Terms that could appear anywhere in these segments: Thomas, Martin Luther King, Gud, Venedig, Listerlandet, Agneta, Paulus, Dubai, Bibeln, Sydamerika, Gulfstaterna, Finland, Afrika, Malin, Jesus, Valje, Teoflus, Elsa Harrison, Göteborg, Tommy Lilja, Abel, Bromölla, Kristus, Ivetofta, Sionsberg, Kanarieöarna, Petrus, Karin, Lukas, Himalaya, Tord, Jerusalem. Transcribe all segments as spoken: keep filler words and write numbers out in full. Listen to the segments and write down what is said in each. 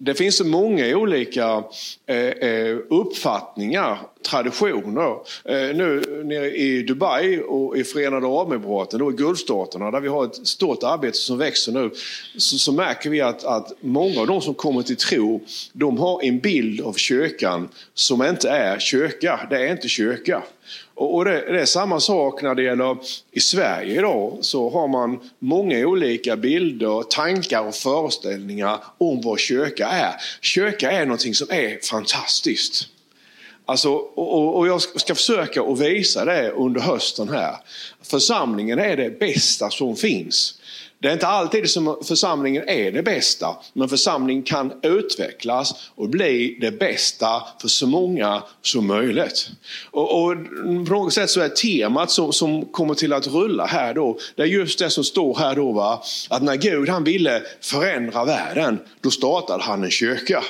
det finns så många olika uppfattningar, traditioner. Nu nere i Dubai och i Förenade Arabemiraten och i Gulfstaterna, där vi har ett stort arbete som växer nu, så, så märker vi att, att många av de som kommer till tro, de har en bild av kyrkan som inte är kyrka. Det är inte kyrka. Och det är samma sak när det gäller i Sverige idag, så har man många olika bilder, tankar och föreställningar om vad kyrka är. Kyrka är någonting som är fantastiskt. Alltså, och, och jag ska försöka att visa det under hösten här. Församlingen är det bästa som finns. Det är inte alltid som församlingen är det bästa, men församlingen kan utvecklas och bli det bästa för så många som möjligt. Och, och på något sätt så är temat som, som kommer till att rulla här då, det är just det som står här då, va? Att när Gud han ville förändra världen, då startade han en kyrka.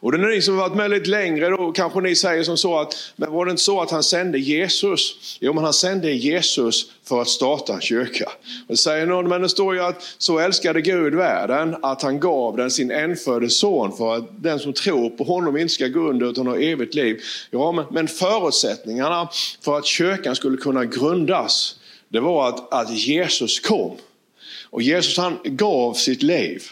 Och det är ni som har varit med lite längre då, kanske ni säger som så att, men var det inte så att han sände Jesus? Jo, men han sände Jesus för att starta en kyrka. Och det säger någon, men det står ju att så älskade Gud världen att han gav den sin enfödde son för att den som tror på honom inte ska gå under utan ha evigt liv. Ja, men, men förutsättningarna för att kyrkan skulle kunna grundas, det var att, att Jesus kom. Och Jesus han gav sitt liv.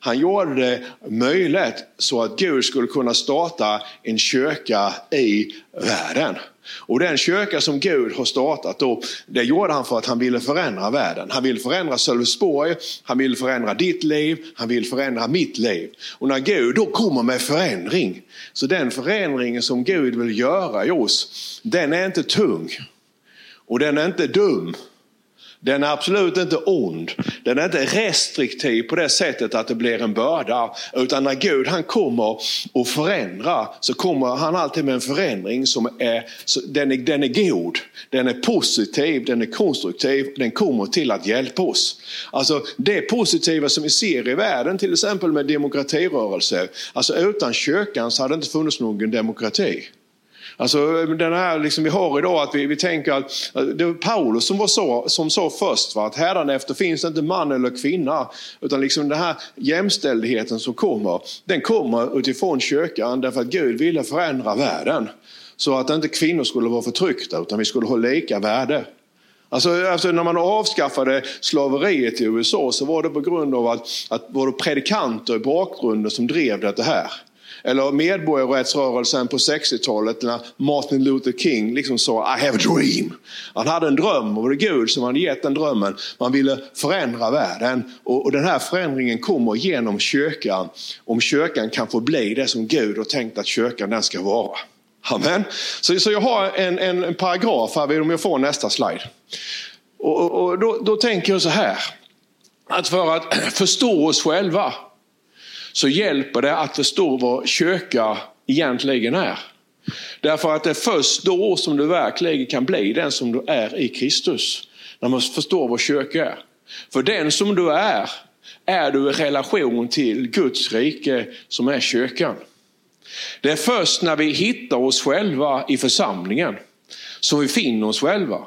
Han gjorde det möjligt så att Gud skulle kunna starta en kyrka i världen. Och den kyrka som Gud har startat då, det gjorde han för att han ville förändra världen. Han ville förändra Sölvesborg, han ville förändra ditt liv, han ville förändra mitt liv. Och när Gud då kommer med förändring, så den förändringen som Gud vill göra i oss, den är inte tung och den är inte dum. Den är absolut inte ond. Den är inte restriktiv på det sättet att det blir en börda. Utan när Gud han kommer och förändrar, så kommer han alltid med en förändring som är, den är, den är god. Den är positiv, den är konstruktiv. Den kommer till att hjälpa oss. Alltså det positiva som vi ser i världen, till exempel med demokratirörelse. Alltså utan kyrkan så hade det inte funnits någon demokrati. Alltså den här liksom vi har idag, att vi, vi tänker att det var Paulus som var så, som sa först, va, att hädanefter finns det inte man eller kvinna, utan liksom den här jämställdheten som kommer, den kommer utifrån kyrkan, därför att Gud ville förändra världen så att inte kvinnor skulle vara förtryckta utan vi skulle ha lika värde. Alltså, alltså när man avskaffade slaveriet i U S A, så var det på grund av att, att var det predikanter i bakgrunden som drev det här. Eller medborgarrättsrörelsen på sextiotalet när Martin Luther King liksom sa I have a dream. Han hade en dröm och det var Gud som hade gett den drömmen. Man ville förändra världen och, och den här förändringen kommer genom kyrkan. Om kyrkan kan få bli det som Gud har tänkt att kyrkan den ska vara. Amen. Så, så jag har en, en, en paragraf här, om jag får nästa slide. Och, och, och då, då tänker jag så här. Att för att förstå oss själva, så hjälper det att förstå vad kyrka egentligen är. Därför att det är först då som du verkligen kan bli den som du är i Kristus. När man förstår vad kyrka är. För den som du är, är du i relation till Guds rike som är kyrkan. Det är först när vi hittar oss själva i församlingen som vi finner oss själva.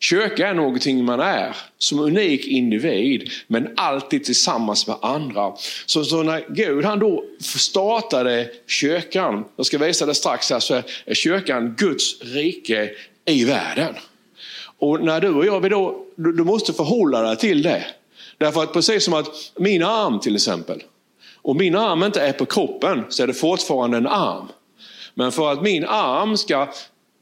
Kyrka är någonting man är som unik individ, men alltid tillsammans med andra. Så, så när Gud han då startade kyrkan, jag ska visa det strax här, så är kyrkan Guds rike i världen. Och när du och jag vi då, du, du måste förhålla dig till det. Därför att precis som att min arm till exempel, och min arm inte är på kroppen, så är det fortfarande en arm. Men för att min arm ska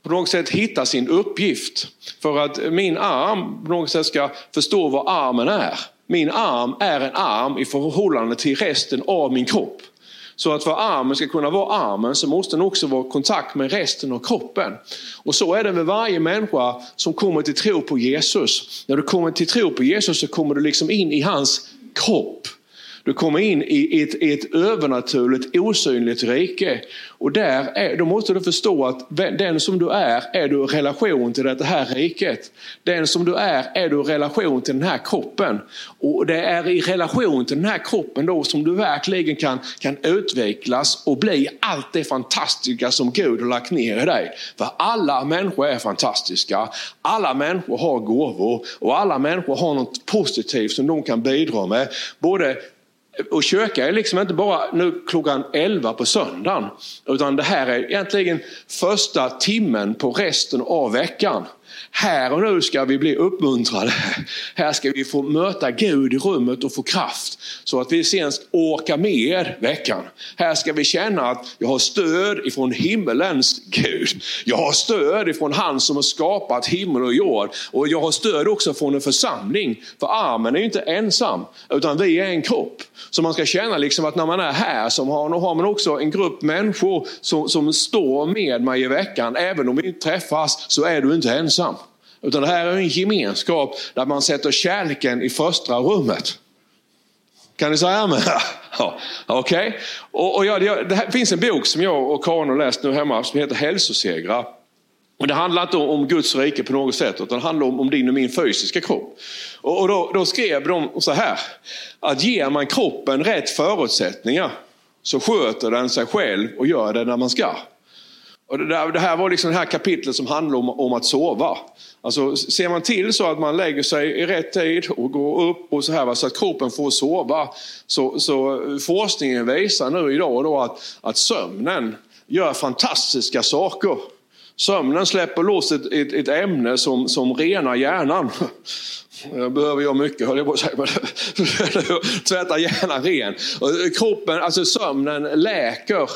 på något sätt hitta sin uppgift, för att min arm på något sätt ska förstå vad armen är. Min arm är en arm i förhållande till resten av min kropp. Så att för armen ska kunna vara armen, så måste den också vara i kontakt med resten av kroppen. Och så är det med varje människa som kommer till tro på Jesus. När du kommer till tro på Jesus, så kommer du liksom in i hans kropp. Du kommer in i ett, i ett övernaturligt, osynligt rike. Och där är, då måste du förstå att den som du är, är du i relation till det här riket. Den som du är, är du i relation till den här kroppen. Och det är i relation till den här kroppen då som du verkligen kan, kan utvecklas och bli allt det fantastiska som Gud har lagt ner i dig. För alla människor är fantastiska. Alla människor har gåvor. Och alla människor har något positivt som de kan bidra med. Både Och kyrka är liksom inte bara nu klockan elva på söndagen, utan det här är egentligen första timmen på resten av veckan. Här och nu ska vi bli uppmuntrade. Här ska vi få möta Gud i rummet och få kraft så att vi sen orkar med veckan. Här ska vi känna att jag har stöd ifrån himmelens Gud. Jag har stöd ifrån han som har skapat himmel och jord. Och jag har stöd också från en församling. För armen är ju inte ensam, utan vi är en kropp. Så man ska känna liksom att när man är här så har man också en grupp människor som, som står med mig i veckan. Även om vi inte träffas så är du inte ensam. Utan det här är en gemenskap där man sätter kärleken i första rummet. Kan ni säga amen? Ja, okej. Okay. Och, och ja, det, det här finns en bok som jag och Karin har läst nu hemma som heter Hälsosegrar. Och det handlar inte om Guds rike på något sätt, utan det handlar om, om din och min fysiska kropp. Och, och då, då skrev de så här. Att ger man kroppen rätt förutsättningar så sköter den sig själv och gör det när man ska. Och det här var liksom det här kapitlet som handlar om, om att sova. Alltså ser man till så att man lägger sig i rätt tid och går upp och så här, så att kroppen får sova. Så, så forskningen visar nu idag då att, att sömnen gör fantastiska saker. Sömnen släpper loss ett, ett, ett ämne som, som renar hjärnan. Jag behöver jag mycket, höll jag på att säga. Tvätta hjärnan ren. Och kroppen, alltså sömnen läker,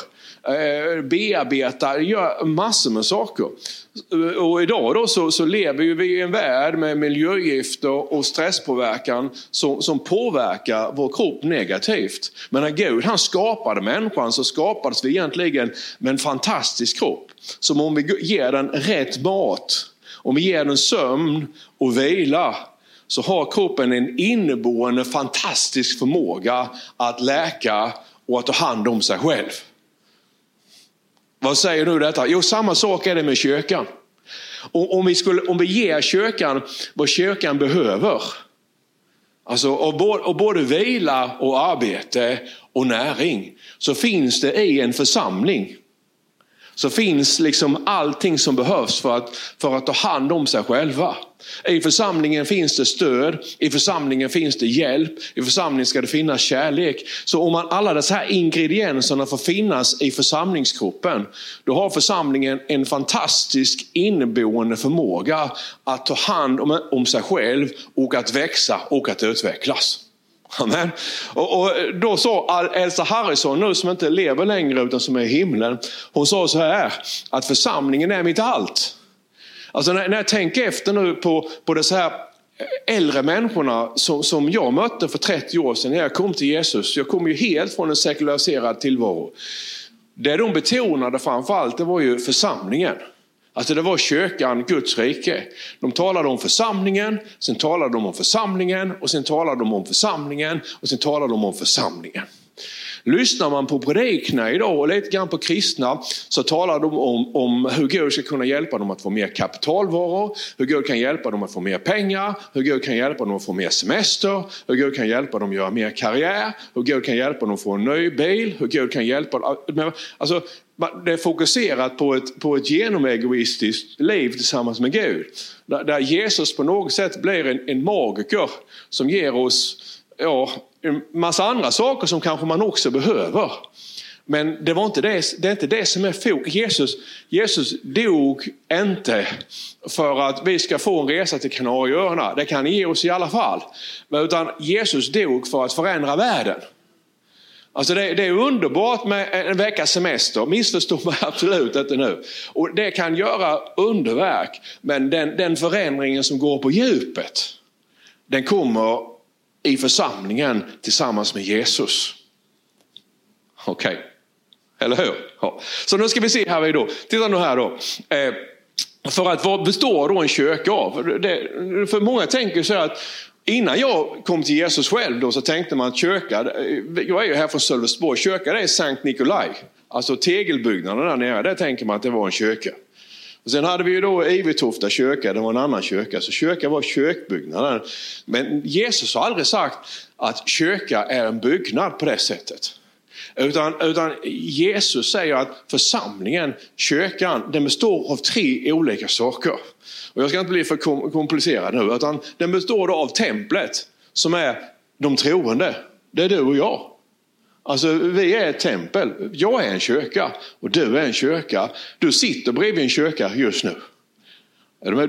bearbetar, gör massor med saker. Och idag då så, så lever ju vi i en värld med miljögifter och stresspåverkan som, som påverkar vår kropp negativt. Men när Gud han skapade människan så skapades vi egentligen med en fantastisk kropp. Som om vi ger den rätt mat, om vi ger den sömn och vila, så har kroppen en inneboende fantastisk förmåga att läka och att ta hand om sig själv. Vad säger nu detta? Jo, samma sak är det med kyrkan. Och om vi skulle, om vi ger kyrkan vad kyrkan behöver, alltså och både, och både vila och arbete och näring, så finns det i en församling. Så finns liksom allting som behövs för att, för att ta hand om sig själva. I församlingen finns det stöd, i församlingen finns det hjälp, i församlingen ska det finnas kärlek. Så om man, alla de här ingredienserna får finnas i församlingsgruppen, då har församlingen en fantastisk inneboende förmåga att ta hand om, om sig själv och att växa och att utvecklas. Amen. Och, och då sa Elsa Harrison nu, som inte lever längre utan som är i himlen, hon sa så här, att församlingen är mitt allt. Alltså när, när jag tänker efter nu på, på de så här äldre människorna som, som jag mötte för trettio år sedan när jag kom till Jesus. Jag kom ju helt från en sekulariserad tillvaro. Det de betonade framförallt, det var ju församlingen. Alltså det var kyrkan, Guds rike. De talade om församlingen, sen talade de om församlingen och sen talade de om församlingen och sen talade de om församlingen. Lyssnar man på predikna idag och lite grann på kristna, så talar de om, om hur Gud ska kunna hjälpa dem att få mer kapitalvaror, hur Gud kan hjälpa dem att få mer pengar, hur Gud kan hjälpa dem att få mer semester, hur Gud kan hjälpa dem att göra mer karriär, hur Gud kan hjälpa dem att få en ny bil, hur Gud kan hjälpa dem... Alltså, det är fokuserat på ett, på ett genomegoistiskt liv tillsammans med Gud. Där, där Jesus på något sätt blir en, en magiker som ger oss... Ja, en massa andra saker som kanske man också behöver. Men det var inte det, det är inte det som är fokus. Jesus, Jesus dog inte för att vi ska få en resa till Kanarieöarna. Det kan ge oss i alla fall. Men utan Jesus dog för att förändra världen. Alltså det, det är underbart med en veckas semester. Missförstår man absolut inte nu. Och det kan göra underverk. Men den, den förändringen som går på djupet, den kommer i församlingen tillsammans med Jesus. Okej. Okay. Eller hur? Ja. Så nu ska vi se här då. Titta nu här då. Eh, för att vad består då en kyrka av? För, det, för många tänker så att innan jag kom till Jesus själv då, så tänkte man att kyrka, jag är ju här från Sölvesborg, kyrka det är Sankt Nikolaj. Alltså tegelbyggnaden där nere, där tänker man att det var en kyrka. Och sen hade vi ju då Ivetofta kyrka, det var en annan kyrka. Så kyrka var kökbyggnaden. Men Jesus har aldrig sagt att kyrka är en byggnad på det sättet. Utan, utan Jesus säger att församlingen, kyrkan, den består av tre olika saker. Och jag ska inte bli för komplicerad nu, utan den består då av templet som är de troende. Det är du och jag. Alltså vi är ett tempel. Jag är en kyrka och du är en kyrka. Du sitter bredvid en kyrka just nu.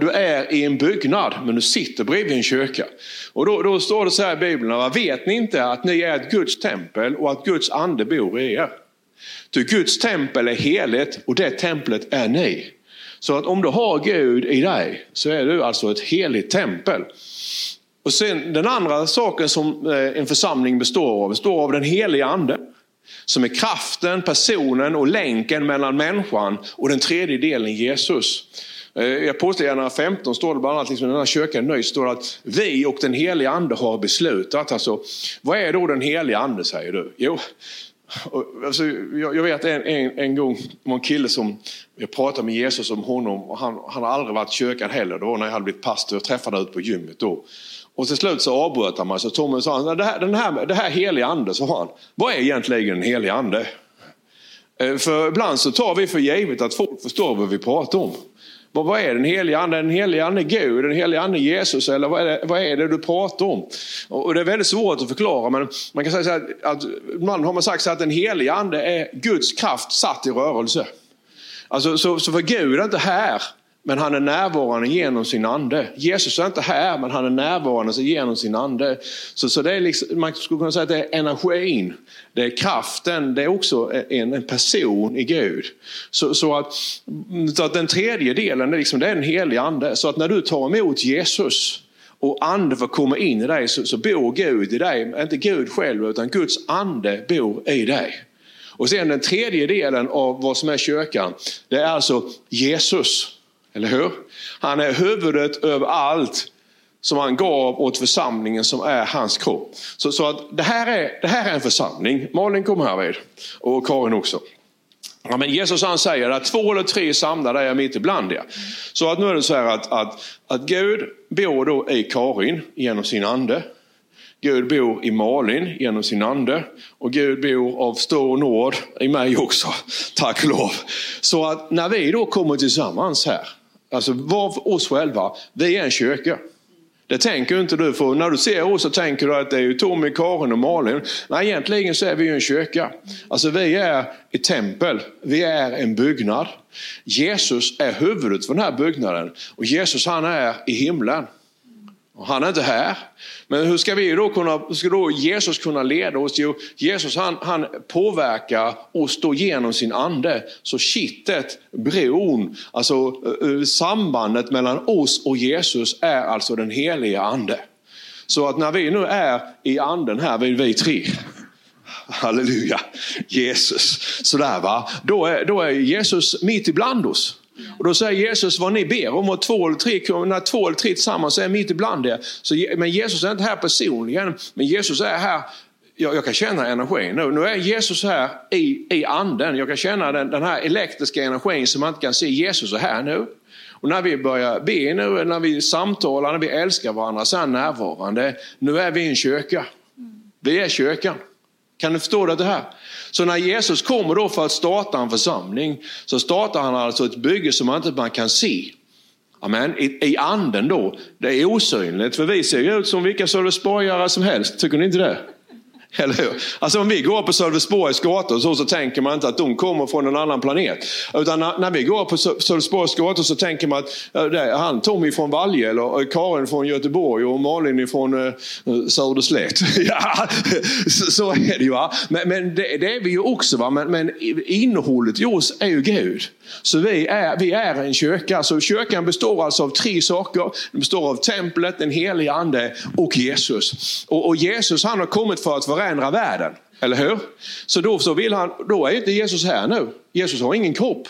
Du är i en byggnad men du sitter bredvid en kyrka. Och då, då står det så här i Bibeln. Va? Vet ni inte att ni är ett Guds tempel och att Guds ande bor i er? Ty Guds tempel är heligt och det templet är ni. Så att om du har Gud i dig så är du alltså ett heligt tempel. Och sen den andra saken som en församling består av, består av den heliga anden. Som är kraften, personen och länken mellan människan och den tredje delen Jesus. I Apostlagärningarna femton står det bland annat, liksom den här kyrkan nyss, står det att vi och den heliga ande har beslutat. Alltså, vad är då den heliga ande, säger du? Jo, alltså, jag, jag vet en, en, en gång om en kille som jag pratade med Jesus om honom. Och han, han har aldrig varit i kyrkan heller då när jag hade blivit pastor och träffade ut på gymmet då. Och till slut så avbröt man så Thomas sa han, det här, den här, det här heliga ande, sa han. Vad är egentligen en helig ande? För ibland så tar vi för givet att folk förstår vad vi pratar om. Vad, vad är den heliga ande? Den heliga ande Gud, den heliga ande Jesus, eller vad är det, vad är det du pratar om? Och, och det är väldigt svårt att förklara, men man kan säga så här, att man har man sagt så att den heliga ande är Guds kraft satt i rörelse. Alltså, så, så för Gud är inte här, men han är närvarande genom sin ande. Jesus är inte här, men han är närvarande genom sin ande. Så, så det är liksom, man skulle kunna säga att det är energin. Det är kraften. Det är också en, en person i Gud. Så, så, att, så att den tredje delen är, liksom, det är en helig ande. Så att när du tar emot Jesus och anden får komma in i dig så, så bor Gud i dig. Inte Gud själv, utan Guds ande bor i dig. Och sen den tredje delen av vad som är kyrkan, det är alltså Jesus. Eller hur? Han är huvudet över allt som han gav åt församlingen som är hans kropp. Så, så att det här, är, det här är en församling. Malin kommer här vid. Och Karin också. Ja, men Jesus han säger att två eller tre samlade är mitt ibland. Ja. Så att nu är det så här att, att, att Gud bor då i Karin genom sin ande. Gud bor i Malin genom sin ande. Och Gud bor av stor nåd i mig också. Tack och lov. Så att när vi då kommer tillsammans här. Alltså var för oss själva. Vi är en kyrka. Det tänker inte du. För när du ser oss så tänker du att det är ju Tommy, Karin och Malin. Nej, egentligen så är vi ju en kyrka. Alltså vi är ett tempel. Vi är en byggnad. Jesus är huvudet för den här byggnaden. Och Jesus han är i himlen. Han är inte här. Men hur ska vi då kunna, hur ska då Jesus kunna leda oss? Jo, Jesus han, han påverkar oss då genom sin ande. Så kittet, bron, alltså sambandet mellan oss och Jesus är alltså den heliga ande. Så att när vi nu är i anden här, vi, vi tre. Halleluja, Jesus. Sådär va, då är, då är Jesus mitt ibland oss. Och då säger Jesus vad ni ber om och två eller tre, när två eller tre tillsammans är mitt ibland det. Så, men Jesus är inte här personligen, men Jesus är här, jag, jag kan känna energin. Nu, nu är Jesus här i, i anden, jag kan känna den, den här elektriska energin som man inte kan se. Jesus är här nu. Och när vi börjar be nu, när vi samtalar, när vi älskar varandra, så är närvarande. Nu är vi i en kyrka. Vi är kyrkan. Kan du förstå det här? Så när Jesus kommer då för att starta en församling så startar han alltså ett bygge som man inte man kan se. Amen. I, i anden då. Det är osynligt för vi ser ut som vilka sölvesborgare som helst. Tycker ni inte det? Eller hur? Alltså om vi går på Sölvesborgs gator så, så tänker man inte att de kommer från en annan planet. Utan när, när vi går på Sölvesborgs gator så tänker man att äh, han Tommy från Valje eller Karin från Göteborg och Malin från äh, Söderslätt. Ja, så, så är det ju va. Men, men det, det är vi ju också va. Men, men innehållet i oss är ju Gud. Så vi är, vi är en kyrka. Så kyrkan består alltså av tre saker. Den består av templet, den heliga ande och Jesus. Och, och Jesus han har kommit för att vara förändra världen, eller hur? Så då så vill han, då är inte Jesus här nu. Jesus har ingen kropp.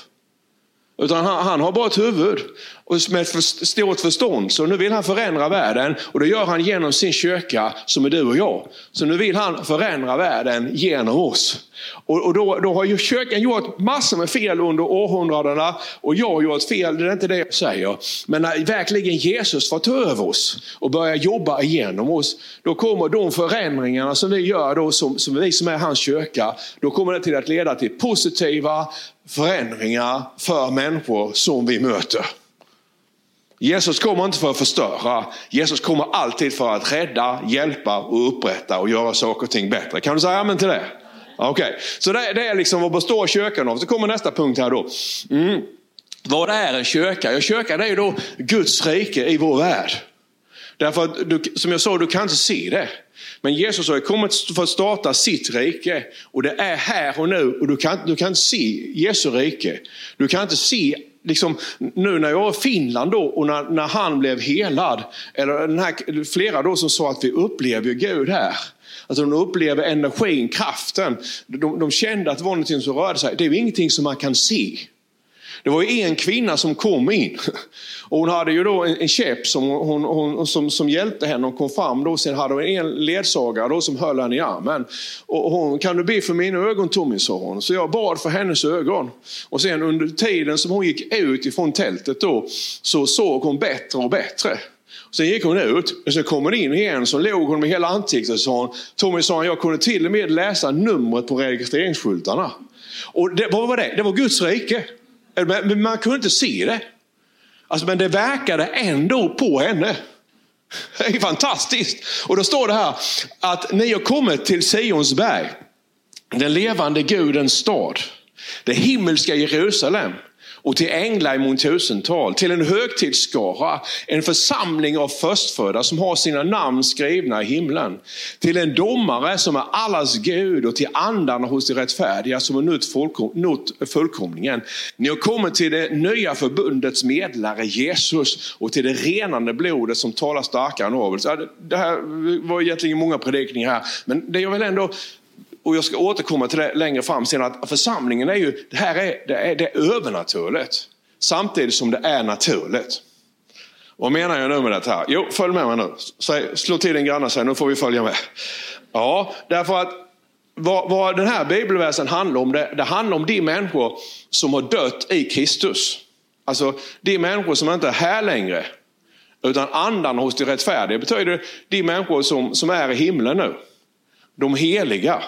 Utan han, han har bara ett huvud och med ett stort förstånd. Så nu vill han förändra världen och det gör han genom sin kyrka som är du och jag. Så nu vill han förändra världen genom oss. Och, och då, då har ju kyrkan gjort massor med fel under århundradena och jag har gjort fel, det är inte det jag säger. Men när verkligen Jesus får ta över oss och börja jobba igenom oss, då kommer de förändringarna som vi gör då, som, som vi som är hans kyrka, då kommer det till att leda till positiva förändringar för människor som vi möter. Jesus kommer inte för att förstöra. Jesus kommer alltid för att rädda, hjälpa och upprätta och göra saker och ting bättre. Kan du säga amen till det? Okej, okay. Så det, det är liksom vad består kyrkan av. Så kommer nästa punkt här då. Mm. Vad är en kyrka? Ja, kyrkan är ju då Guds rike i vår värld. Därför att du, som jag sa, du kan inte se det. Men Jesus har kommit för att starta sitt rike. Och det är här och nu. Och du kan, du kan se Jesu rike. Du kan inte se, liksom, nu när jag var i Finland då. Och när, när han blev helad. Eller den här, flera då som sa att vi upplever Gud här. Att de upplever energin, kraften. De, de kände att det var någonting som rörde sig. Det är ju ingenting som man kan se. Det var ju en kvinna som kom in. Och hon hade ju då en, en käpp som, hon, hon, som, som hjälpte henne. Hon kom fram då. Sen hade hon en ledsagare då som höll henne i armen. Och hon, kan du be för mina ögon, Tommy, sa hon. Så jag bad för hennes ögon. Och sen under tiden som hon gick ut ifrån tältet då. Så såg hon bättre och bättre. Sen gick hon ut och så kom hon in igen, så låg hon med hela ansiktet och sa hon, Tommy, sa hon, jag kunde till och med läsa numret på registreringsskyltarna. Och det, vad var det? Det var Guds rike. Men man kunde inte se det. Alltså, men det verkade ändå på henne. Det är fantastiskt. Och då står det här att ni har kommit till Sionsberg, den levande Gudens stad, det himmelska Jerusalem. Och till änglar i mångtusental, till en högtidsskara, en församling av förstfödda som har sina namn skrivna i himlen. Till en domare som är allas Gud och till andarna hos de rättfärdiga som har nått fullkom- fullkomningen. Ni har kommit till det nya förbundets medlare Jesus och till det renande blodet som talar starkare än Abel. Så det här var egentligen många predikningar här, men det jag väl ändå... Och jag ska återkomma till det längre fram sen, att församlingen är ju, det här är, det är, det är övernaturligt. Samtidigt som det är naturligt. Vad menar jag nu med det här? Jo, följ med mig nu. Säg, slå till din granna sen, nu får vi följa med. Ja, därför att vad, vad den här bibelversen handlar om, det, det handlar om de människor som har dött i Kristus. Alltså de människor som inte är här längre, utan andan hos de rättfärdiga. Det betyder de människor som, som är i himlen nu. De heliga.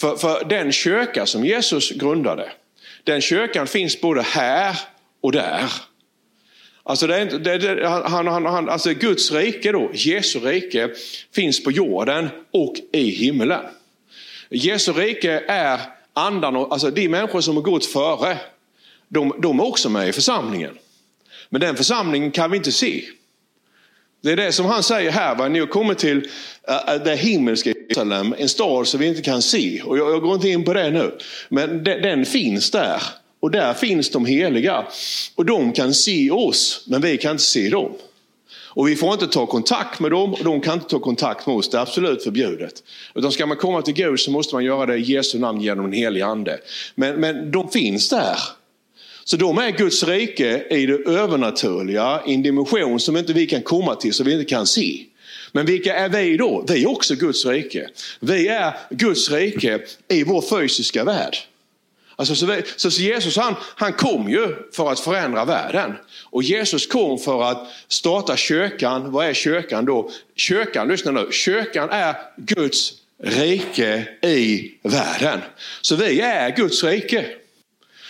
För, för den kyrka som Jesus grundade, den kyrkan finns både här och där. Alltså, det är inte, det, det, han, han, han, alltså Guds rike då, Jesu rike, finns på jorden och i himlen. Jesu rike är andan, och, alltså de människor som har gått före, de, de är också med i församlingen. Men den församlingen kan vi inte se. Det är det som han säger här, va? Ni har kommit till äh, det himmelska Jerusalem, en stad som vi inte kan se. Och jag, jag går inte in på det nu. Men de, den finns där. Och där finns de heliga. Och de kan se oss, men vi kan inte se dem. Och vi får inte ta kontakt med dem, och de kan inte ta kontakt med oss. Det är absolut förbjudet. Utan ska man komma till Gud så måste man göra det i Jesu namn genom en helig ande. Men, men de finns där. Så de är Guds rike i det övernaturliga, i en dimension som inte vi kan komma till, som vi inte kan se. Men vilka är vi då? Vi är också Guds rike. Vi är Guds rike i vår fysiska värld. Alltså, så, vi, så Jesus han, han kom ju för att förändra världen. Och Jesus kom för att starta kyrkan. Vad är kyrkan då? Kyrkan, lyssna nu. Kyrkan är Guds rike i världen. Så vi är Guds rike.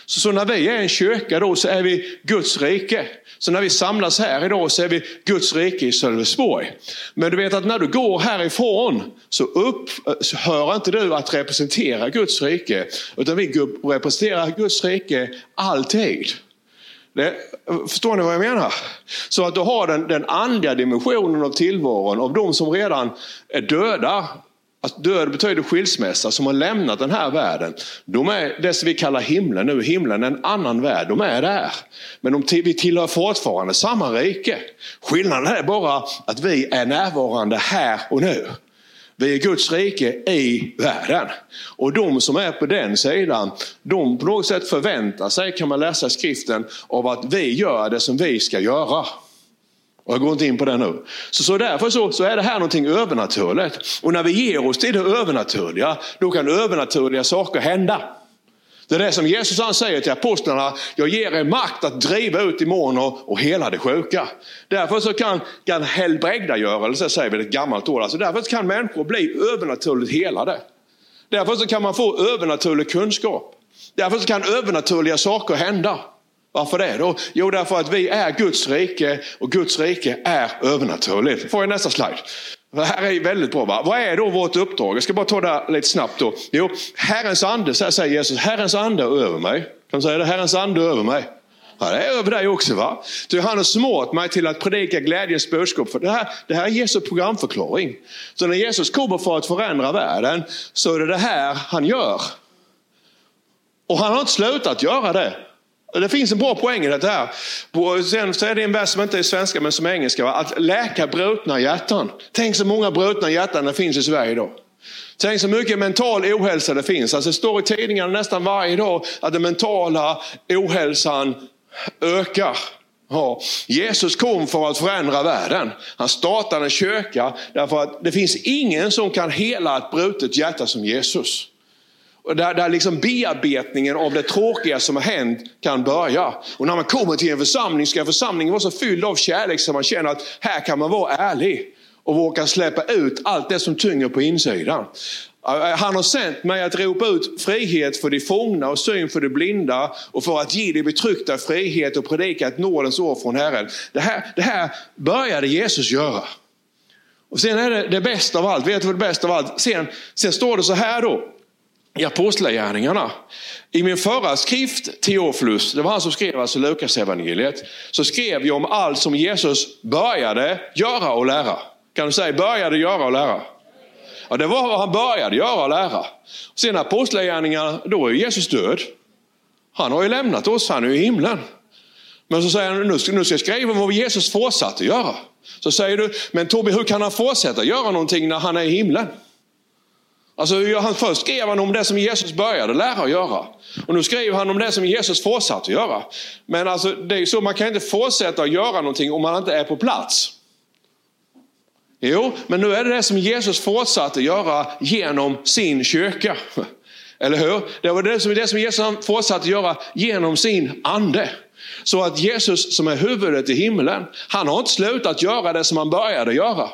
Så, så när vi är en kyrka då så är vi Guds rike. Så när vi samlas här idag så är vi Guds rike i Sölvesborg. Men du vet att när du går härifrån så, upp, så hör inte du att representera Guds rike. Utan vi representerar Guds rike alltid. Det, förstår ni vad jag menar? Så att du har den, den andliga dimensionen av tillvaron av de som redan är döda. Att död betyder skilsmässa, som har lämnat den här världen. De är det som vi kallar himlen nu. Himlen är en annan värld. De är där. Men de till, vi tillhör fortfarande samma rike. Skillnaden är bara att vi är närvarande här och nu. Vi är Guds rike i världen. Och de som är på den sidan, de på något sätt förväntar sig, kan man läsa skriften, av att vi gör det som vi ska göra. Och jag går inte in på det nu. Så, så därför så, så är det här någonting övernaturligt. Och när vi ger oss till det övernaturliga, då kan övernaturliga saker hända. Det är det som Jesus han säger till apostlarna. Jag ger er makt att driva ut demoner och hela det sjuka. Därför så kan, kan helbrägdagörelse, säger vi, ett gammalt ord. Alltså därför kan människor bli övernaturligt helade. Därför så kan man få övernaturlig kunskap. Därför så kan övernaturliga saker hända. Varför det då? Jo, därför att vi är Guds rike och Guds rike är övernaturligt. Får jag nästa slide? Det här är väldigt bra. Va? Vad är då vårt uppdrag? Jag ska bara ta det lite snabbt då. Jo, Herrens ande, så här säger Jesus, Herrens ande är över mig. Kan man säga det? Herrens ande är över mig. Ja, det är över dig också, va? Du, han har smort mig till att predika glädjens budskap. För det här, det här är Jesu programförklaring. Så när Jesus kommer för att förändra världen så är det det här han gör. Och han har inte slutat göra det. Det finns en bra poäng i det här. Sen så är det en vers som inte är svenska men som är engelska. Va? Att läka brutna hjärtan. Tänk så många brutna hjärtan det finns i Sverige idag. Tänk så mycket mental ohälsa det finns. Alltså det står i tidningarna nästan varje dag att den mentala ohälsan ökar. Ja. Jesus kom för att förändra världen. Han startade en kyrka därför att det finns ingen som kan hela ett brutet hjärta som Jesus. Där, där liksom bearbetningen av det tråkiga som har hänt kan börja. Och när man kommer till en församling ska församlingen vara så fylld av kärlek så man känner att här kan man vara ärlig. Och våga släppa ut allt det som tynger på insidan. Han har sänt mig att ropa ut frihet för de fångna och syn för de blinda. Och för att ge de betryckta frihet och predika ett nådens år från Herren. Det här, det här började Jesus göra. Och sen är det det bästa av allt. Vet du vad det bästa av allt? Sen, sen står det så här då. I Apostlagärningarna. I min förra skrift, Teoflus, det var han som skrev alltså Lukas evangeliet, så skrev jag om allt som Jesus började göra och lära. Kan du säga började göra och lära? Ja, det var vad han började göra och lära. Och sen Apostlagärningarna, då är Jesus död. Han har ju lämnat oss, han är ju i himlen. Men så säger han, nu ska, nu ska jag skriva vad Jesus fortsatte göra. Så säger du, men Tobi, hur kan han fortsätta göra någonting när han är i himlen? Alltså han först skrev han om det som Jesus började lära och göra. Och nu skriver han om det som Jesus fortsatte göra. Men alltså det är ju så, man kan inte fortsätta att göra någonting om man inte är på plats. Jo, men nu är det det som Jesus fortsatte göra genom sin kyrka. Eller hur? Det var det som, det som Jesus fortsatte göra genom sin ande. Så att Jesus som är huvudet i himlen, han har inte slutat göra det som han började göra.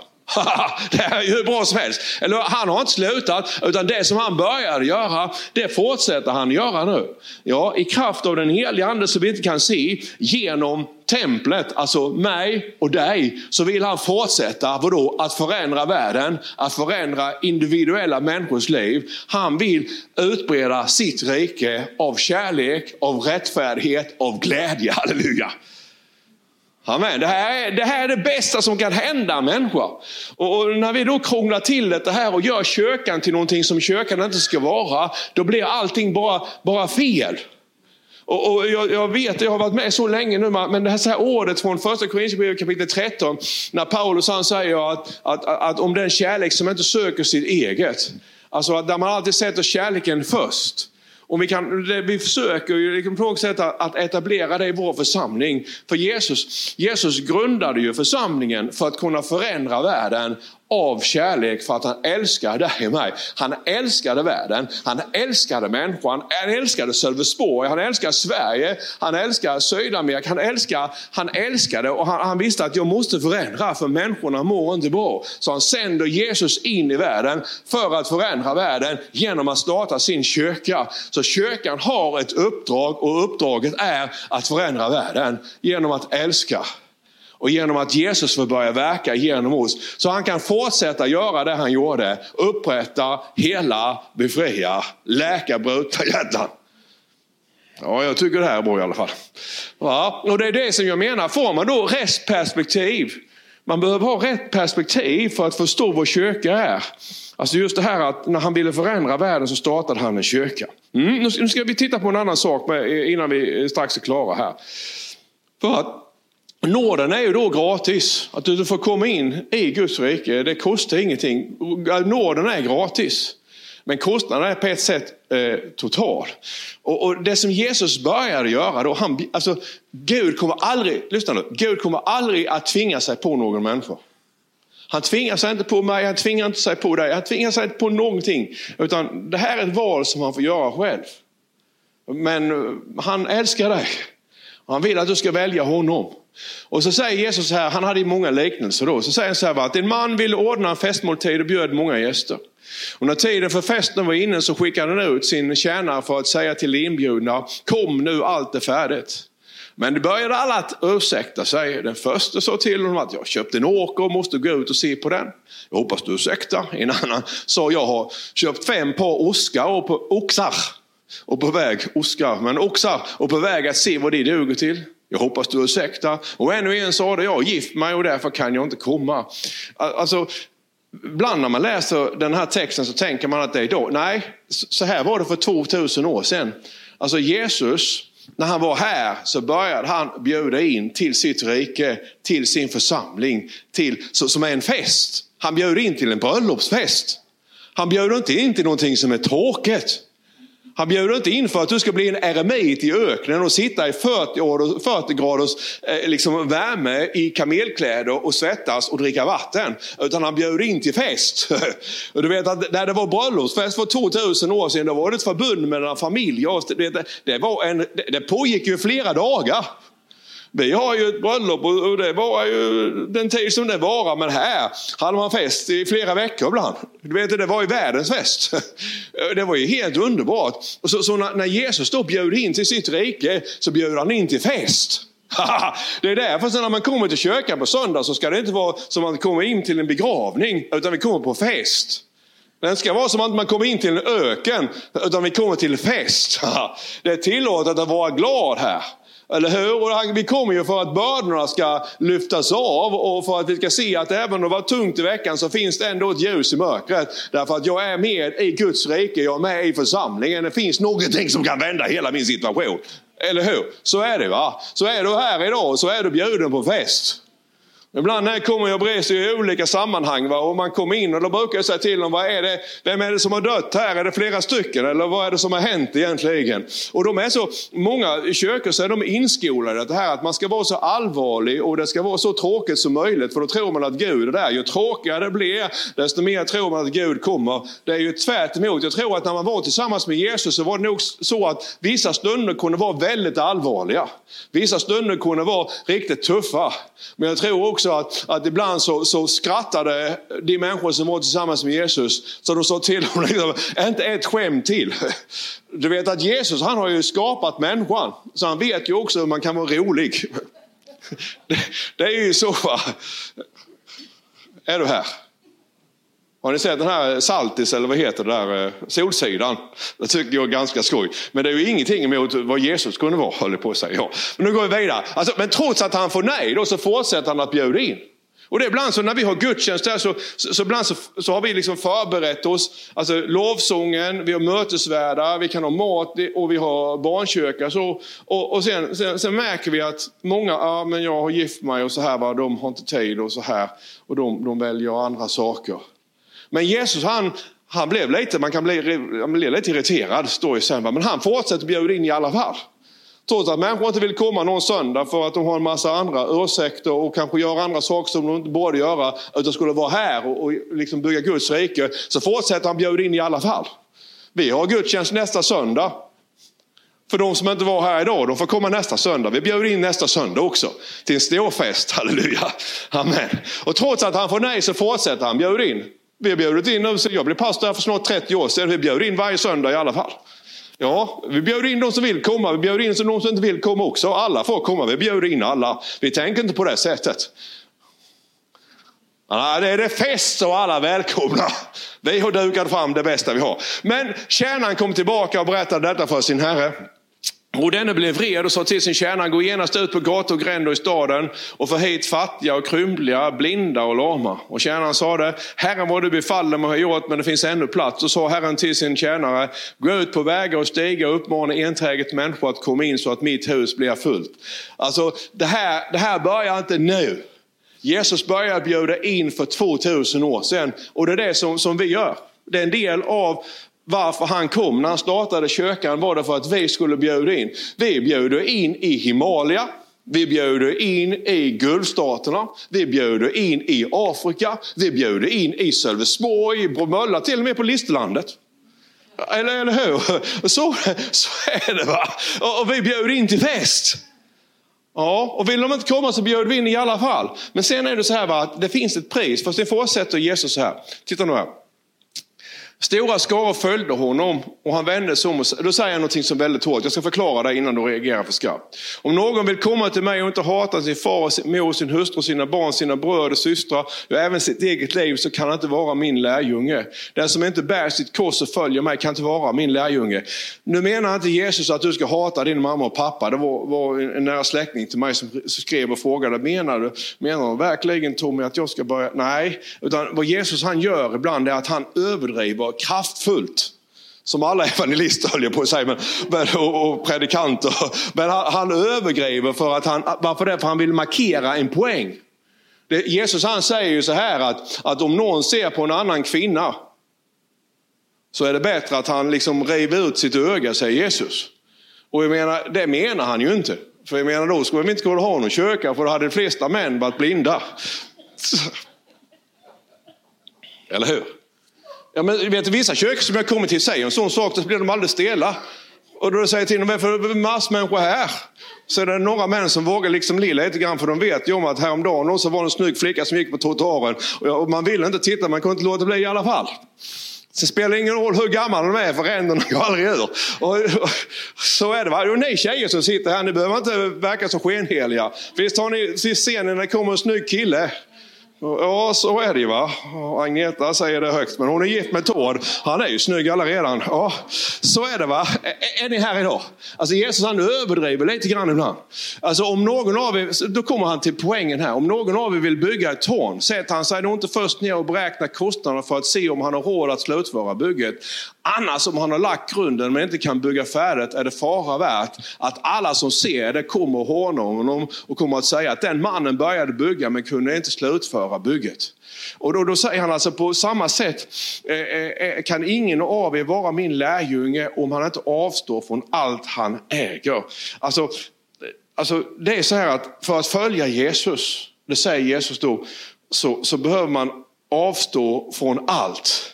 Det är ju hur bra som helst. Eller han har inte slutat, utan det som han började göra, det fortsätter han göra nu. Ja, i kraft av den heliga anden som vi inte kan se genom templet, alltså mig och dig, så vill han fortsätta vadå? Att förändra världen, att förändra individuella människors liv. Han vill utbreda sitt rike av kärlek, av rättfärdighet, av glädje. Halleluja! Amen. Det här, är, det här är det bästa som kan hända människor. Och, och när vi då krånglar till det här och gör kyrkan till någonting som kyrkan inte ska vara, då blir allting bara, bara fel. Och, och jag, jag vet, jag har varit med så länge nu, men det här, så här ordet från första Korintierbrevet kapitel tretton, när Paulus han säger att, att, att, att om den kärlek som inte söker sitt eget, alltså att där man alltid sätter kärleken först. Och vi, kan, vi försöker ju på något sätt att etablera det i vår församling. För Jesus, Jesus grundade ju församlingen för att kunna förändra världen av kärlek. För att han älskade dig och mig. Han älskade världen. Han älskade människan. Han älskade Sölvesborg. Han älskade Sverige. Han älskade Sydamerika. Han älskade, han älskade och han, han visste att jag måste förändra för människorna mår inte bra. Så han sänder Jesus in i världen för att förändra världen genom att starta sin kyrka. Så kyrkan har ett uppdrag och uppdraget är att förändra världen genom att älska. Och genom att Jesus får börja verka genom oss. Så han kan fortsätta göra det han gjorde. Upprätta, hela, befria, läka, bruta hjärtan. Ja, jag tycker det här är bra i alla fall. Ja, och det är det som jag menar. Får man då rätt perspektiv? Man behöver ha rätt perspektiv för att förstå vad kyrka är. Alltså just det här att när han ville förändra världen så startade han en kyrka. Mm, nu ska vi titta på en annan sak innan vi strax är klara här. För att nåden är ju då gratis. Att du får komma in i Guds rike, det kostar ingenting. Nåden är gratis. Men kostnaden är på ett sätt eh, total. Och, och det som Jesus började göra då, han, alltså, Gud kommer aldrig, lyssna nu, Gud kommer aldrig att tvinga sig på någon människa. Han tvingar sig inte på mig, han tvingar inte sig på dig, han tvingar sig inte på någonting. Utan det här är ett val som han får göra själv. Men han älskar dig. Han vill att du ska välja honom. Och så säger Jesus här, han hade ju många liknelser då. Så säger han så här, att en man ville ordna en festmåltid och bjöd många gäster. Och när tiden för festen var inne så skickade han ut sin tjänare för att säga till de inbjudna, kom nu, allt är färdigt. Men det började alla att ursäkta sig. Den första sa till honom att jag köpte en åker och måste gå ut och se på den. Jag hoppas du ursäktar. En annan sa jag har köpt fem par oskar och på oxar. Och på väg, oskar, men oxar. Och på väg att se vad det duger till. Jag hoppas du ursäktar. Och ännu en sa det, jag gift mig och därför kan jag inte komma. Alltså, ibland när man läser den här texten så tänker man att det är då. Nej, så här var det för tvåtusen år sedan. Alltså Jesus, när han var här så började han bjuda in till sitt rike, till sin församling, till, så, som är en fest. Han bjöd in till en bröllopsfest. Han bjöd inte in till någonting som är tråkigt. Han bjöd inte in för att du ska bli en eremit i öknen och sitta i fyrtio graders eh, liksom värme i kamelkläder och svettas och dricka vatten. Utan han bjöd in till fest. Och du vet att när det var bröllopsfest för tvåtusen år sedan, då var det ett förbund mellan familjer. Det, det, var en, det pågick ju flera dagar. Vi har ju ett bröllop och det var ju den tid som det var. Men här hade man fest i flera veckor ibland. Du vet, det var ju världens fest. Det var ju helt underbart. Och så, så när Jesus då bjöd in till sitt rike så bjöd han in till fest. Det är därför så när man kommer till kyrkan på söndag så ska det inte vara som att man kommer in till en begravning. Utan vi kommer på fest. Den ska vara som att man kommer in till en öken. Utan vi kommer till fest. Det är tillåtet att vara glad här. Eller hur? Och vi kommer ju för att bördorna ska lyftas av och för att vi ska se att även om det var tungt i veckan så finns det ändå ett ljus i mörkret. Därför att jag är med i Guds rike, jag är med i församlingen. Det finns någonting som kan vända hela min situation. Eller hur? Så är det, va? Så är du här idag och så är du bjuden på fest. Ibland när jag kommer jag reser i olika sammanhang, va? Och man kommer in och då brukar jag säga till dem, vad är det? Vem är det som har dött här? Är det flera stycken? Eller vad är det som har hänt egentligen? Och de är så, många kyrkor så är de inskolade det här att man ska vara så allvarlig och det ska vara så tråkigt som möjligt, för då tror man att Gud är där. Ju tråkigare det blir, desto mer tror man att Gud kommer. Det är ju tvärt emot. Jag tror att när man var tillsammans med Jesus så var det nog så att vissa stunder kunde vara väldigt allvarliga. Vissa stunder kunde vara riktigt tuffa. Men jag tror också Att, att ibland så, så skrattade de människor som var tillsammans med Jesus, så de sa till honom liksom, inte ett skämt till. Du vet att Jesus, han har ju skapat människan, så han vet ju också hur man kan vara rolig. Det, det är ju så. Är du här? Har ni sett den här Saltis, eller vad heter det där, Solsidan? Det tycker jag är ganska skoj. Men det är ju ingenting emot vad Jesus kunde vara, håller på att säga. Ja. Men nu går vi vidare. Alltså, men trots att han får nej, då så fortsätter han att bjuda in. Och det är ibland så när vi har gudstjänst där så, så, så, ibland så, så har vi liksom förberett oss. Alltså lovsången, vi har mötesvärdar, vi kan ha mat och vi har barnkyrka. Så, och och sen, sen, sen märker vi att många, ja men jag har gift mig och så här, va, de har inte tid och så här. Och de, de väljer andra saker. Men Jesus, han, han blev lite, man kan bli han blev lite irriterad, står i sen, men han fortsätter bjuda in i alla fall. Trots att människor inte vill komma någon söndag för att de har en massa andra ursäkter och kanske gör andra saker som de inte borde göra utan skulle vara här och, och liksom bygga Guds rike, så fortsätter han bjuda in i alla fall. Vi har gudstjänst nästa söndag. För de som inte var här idag, de får komma nästa söndag. Vi bjuder in nästa söndag också. Till en stor fest, halleluja. Amen. Och trots att han får nej så fortsätter han bjuda in. Vi har bjudit in, jag blev pastor för snart trettio år sedan, vi bjöd in varje söndag i alla fall. Ja, vi bjöd in de som vill komma, vi bjöd in de som inte vill komma också. Alla får komma, vi bjöd in alla. Vi tänker inte på det sättet. Ja, det är det fest och alla välkomna. Vi har dukat fram det bästa vi har. Men tjänaren kom tillbaka och berättade detta för sin herre. Och denne blev vred och sa till sin tjänare, gå genast ut på gator och gränder i staden och få hit fattiga och krympliga, blinda och lama. Och tjänaren sa det, herren vad du befaller mig har gjort, men det finns ännu plats. Och sa herren till sin tjänare, gå ut på vägar och stiga och uppmana enträget människor att komma in så att mitt hus blir fullt. Alltså det här, det här börjar inte nu. Jesus börjar bjuda in för tvåtusen år sedan och det är det som, som vi gör. Det är en del av varför han kom när han startade kyrkan, var det för att vi skulle bjuda in. Vi bjuder in i Himalaya. Vi bjuder in i Gulfstaterna. Vi bjuder in i Afrika. Vi bjuder in i Sölvesborg, Bromölla, till och med på Listerlandet. Eller, eller hur? Så, så är det, va? Och, och vi bjuder in till fest. Ja, och vill de inte komma så bjuder vi in i alla fall. Men sen är det så här, va, att det finns ett pris. Fast det fortsätter Jesus så här. Titta nu här. Stora skaror följde honom och han vände sig om och då säger han någonting som är väldigt hårt. Jag ska förklara det innan du reagerar för skarpt. Om någon vill komma till mig och inte hata sin far, sin mor, sin hustru, sina barn, sina bröder, systrar och även sitt eget liv, så kan han inte vara min lärjunge. Den som inte bär sitt kors och följer mig kan inte vara min lärjunge. Nu menar inte Jesus att du ska hata din mamma och pappa. Det var, var en nära släkting till mig som skrev och frågade, menar du? Menar du verkligen, Tommy, att jag ska börja? Nej, utan vad Jesus han gör ibland är att han överdriver kraftfullt, som alla evangelister höll på att säga, men, och, och predikanter, men han, han övergriver för att han, varför det? För han vill markera en poäng. Det, Jesus han säger ju så här att, att om någon ser på en annan kvinna så är det bättre att han liksom river ut sitt öga, säger Jesus. Och jag menar, det menar han ju inte, för jag menar då skulle vi inte kunna ha någon köka, för då hade de flesta män varit blinda. Eller hur? Ja, men vet du, vissa kök som jag kommer till säger en sån sak, så blir de alldeles stela. Och då säger jag till dem, varför är det massmänniskor här? Så är det några män som vågar liksom lilla lite grann, för de vet ju om att häromdagen och så var det en snygg flicka som gick på trottoaren. Och man ville inte titta, man kunde inte låta det bli i alla fall. Så spelar ingen roll hur gammal de är, för ränderna går aldrig ur. Och, och, så är det, va? Och ni tjejer som sitter här, ni behöver inte verka som skenheliga. Visst har ni till scenen när det kommer en snygg kille? Ja, så är det ju, va. Agneta säger det högt, men hon är gift med Tord. Han är ju snygg alla redan. Ja, så är det, va. Är, är ni här idag? Alltså Jesus han överdriver lite grann ibland. Alltså om någon av er, då kommer han till poängen här. Om någon av er vill bygga ett torn, sätter han sig då inte först ner och beräknar kostnaderna för att se om han har råd att slutföra bygget. Annars, om han har lagt grunden men inte kan bygga färdigt, är det fara värt att alla som ser det kommer att håna honom och kommer att säga att den mannen började bygga men kunde inte slutföra bygget. Och då, då säger han alltså på samma sätt, eh, kan ingen av er vara min lärjunge om han inte avstår från allt han äger. Alltså, alltså det är så här att för att följa Jesus, det säger Jesus då, så, så behöver man avstå från allt.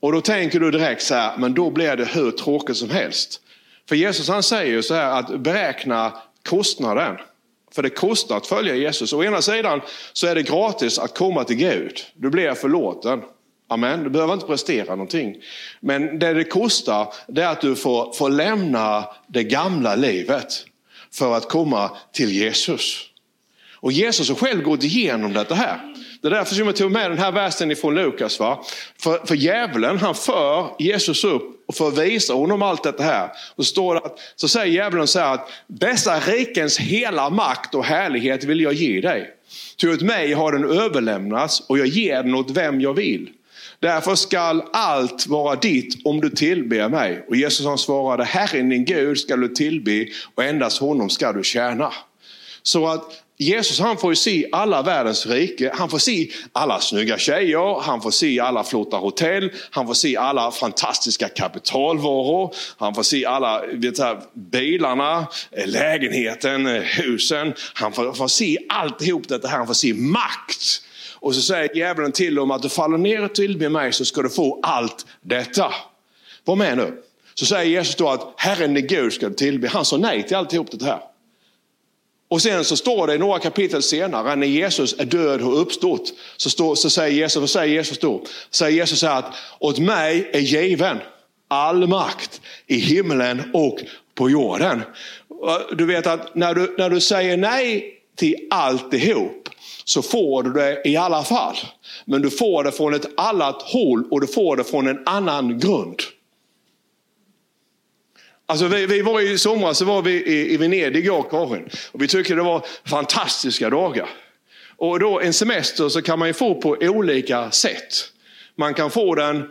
Och då tänker du direkt så här, men då blir det hur tråkigt som helst. För Jesus han säger ju så här att beräkna kostnaden. För det kostar att följa Jesus. Å ena sidan så är det gratis att komma till Gud. Du blir förlåten. Amen. Du behöver inte prestera någonting. Men det det kostar, det är att du får, får lämna det gamla livet för att komma till Jesus. Och Jesus har själv gått igenom detta här. Det är därför som jag tog med den här versen ifrån Lukas. Va? För, för djävulen, han för Jesus upp och förvisar honom allt detta här. Och står det att, så säger djävulen så här att dessa rikens hela makt och härlighet vill jag ge dig. Ty åt mig har den överlämnats och jag ger den åt vem jag vill. Därför skall allt vara ditt om du tillber mig. Och Jesus han svarade, Herren din Gud ska du tillbe och endast honom ska du tjäna. Så att Jesus han får ju se alla världens rike, han får se alla snygga tjejer, han får se alla flotta hotell, han får se alla fantastiska kapitalvaror, han får se alla vet här, bilarna, lägenheten, husen, han får, får se alltihop detta här, han får se makt. Och så säger djävulen till om att du faller ner och tillber mig så ska du få allt detta. Vad menar du? Så säger Jesus då att Herren är Gud ska du tillbe, han sa nej till alltihop det här. Och sen så står det några kapitel senare när Jesus är död och uppstått, så, står, så säger Jesus, och säger Jesus då, säger Jesus så här att åt mig är given all makt i himlen och på jorden. Du vet att när du, när du säger nej till alltihop så får du det i alla fall. Men du får det från ett annat håll och du får det från en annan grund. Alltså vi, vi var i somras, så var vi i, i Venedig, jag och Karin. Och vi tyckte det var fantastiska dagar. Och då en semester så kan man ju få på olika sätt. Man kan få den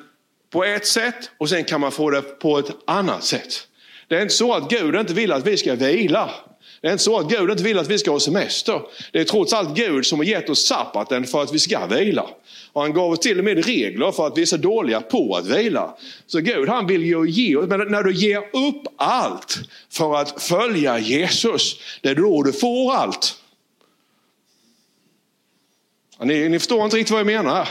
på ett sätt och sen kan man få det på ett annat sätt. Det är inte så att Gud inte vill att vi ska vila. Det är inte så att Gud inte vill att vi ska ha semester. Det är trots allt Gud som har gett oss sabbaten för att vi ska vila. Och han gav oss till och med regler för att vi är så dåliga på att vila. Så Gud han vill ju ge oss. Men när du ger upp allt för att följa Jesus, det är då du får allt. Ni, ni förstår inte riktigt vad jag menar.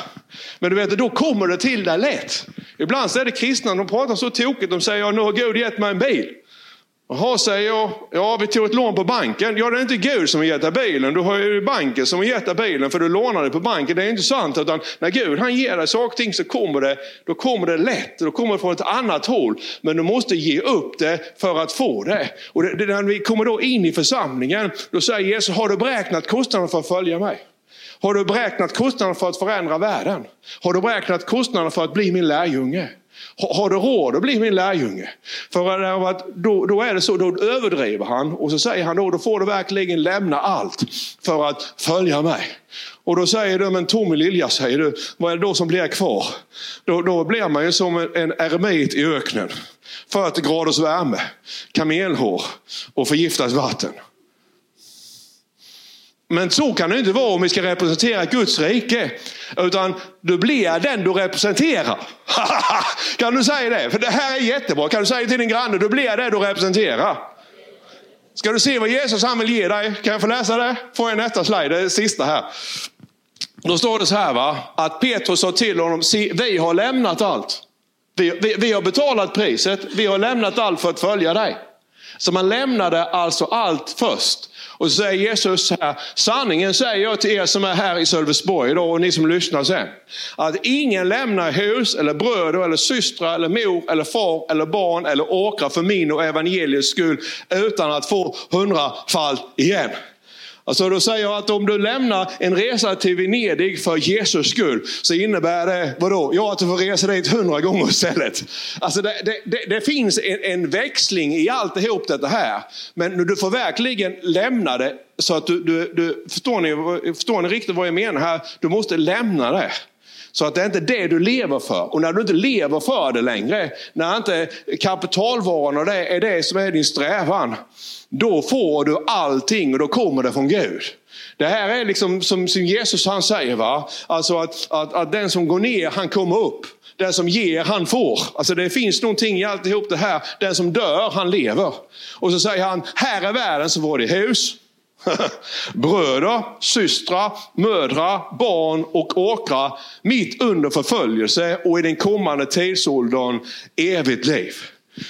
Men du vet, då kommer det till dig lätt. Ibland så är det kristna, de pratar så tokigt. De säger, ja, nu har Gud gett mig en bil. Jaha, säger jag. Ja, vi tog ett lån på banken. Ja, det är inte Gud som har gett dig bilen. Du har ju banken som har gett dig bilen för du lånade på banken. Det är inte sant, utan när Gud han ger dig saker och ting så kommer det, då kommer det lätt. Då kommer det från ett annat håll. Men du måste ge upp det för att få det. Och det, det, när vi kommer då in i församlingen, då säger Jesus, har du beräknat kostnaden för att följa mig? Har du beräknat kostnaden för att förändra världen? Har du beräknat kostnaden för att bli min lärjunge? Har du råd att bli min lärjunge? För då, då är det så, då överdriver han. Och så säger han då, då får du verkligen lämna allt för att följa mig. Och då säger du, men Tommy Lilja, säger du, vad är det då som blir kvar? Då, då blir man ju som en eremit i öknen. fyrtio graders värme, kamelhår och förgiftat vatten. Men så kan det inte vara om vi ska representera Guds rike. Utan du blir den du representerar. Kan du säga det? För det här är jättebra. Kan du säga till din granne, du blir det du representerar. Ska du se vad Jesus han vill ge dig? Kan jag få läsa det? Får jag nästa slide, det är det sista här. Då står det så här, va? Att Petrus sa till honom, vi har lämnat allt. Vi, vi, vi har betalat priset. Vi har lämnat allt för att följa dig. Så man lämnade alltså allt först. Och så säger Jesus så här, sanningen säger jag till er som är här i Sölvesborg idag och ni som lyssnar sen. Att ingen lämnar hus eller bröder eller systrar eller mor eller far eller barn eller åkrar för min och evangeliets skull utan att få hundrafalt igen. Alltså då säger jag att om du lämnar en resa till Venedig för Jesus skull så innebär det, vadå? Ja, att du får resa dit hundra gånger istället. Alltså det, det, det finns en, en växling i alltihop detta här. Men du får verkligen lämna det så att du, du, du förstår, ni, förstår ni riktigt vad jag menar här? Du måste lämna det. Så att det är inte det du lever för. Och när du inte lever för det längre, när inte kapitalvarorna det är det som är din strävan, då får du allting och då kommer det från Gud. Det här är liksom som, som Jesus han säger, va? Alltså att, att, att den som går ner han kommer upp. Den som ger han får. Alltså det finns någonting i alltihop det här. Den som dör han lever. Och så säger han, här är världen så var det hus. Bröder, systrar, mödrar, barn och åkrar mitt under förföljelse och i den kommande tidsåldern evigt liv.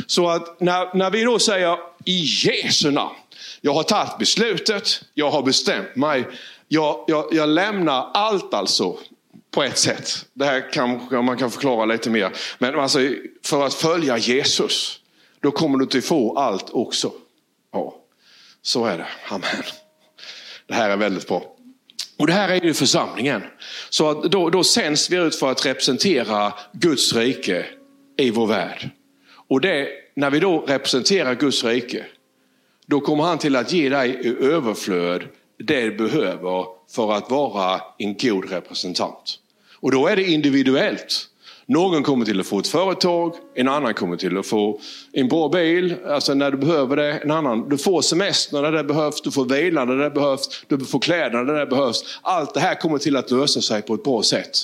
Så att när, när vi då säger i Jesu namn, jag har tagit beslutet, jag har bestämt mig, jag, jag, jag lämnar allt alltså på ett sätt. Det här kan, man kan förklara lite mer. Men alltså, för att följa Jesus, då kommer du till få allt också. Ja. Så är det. Amen. Det här är väldigt bra. Och det här är ju församlingen. Så att då, då sänds vi ut för att representera Guds rike i vår värld. Och det, när vi då representerar Guds rike, då kommer han till att ge dig i överflöd det du behöver för att vara en god representant. Och då är det individuellt. Någon kommer till att få ett företag, en annan kommer till att få en bra bil, alltså när du behöver det, en annan. Du får semester när det behövs, du får vila när det behövs, du får kläder när det behövs. Allt det här kommer till att lösa sig på ett bra sätt.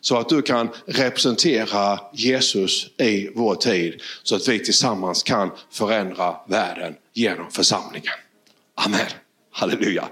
Så att du kan representera Jesus i vår tid, så att vi tillsammans kan förändra världen genom församlingen. Amen. Halleluja.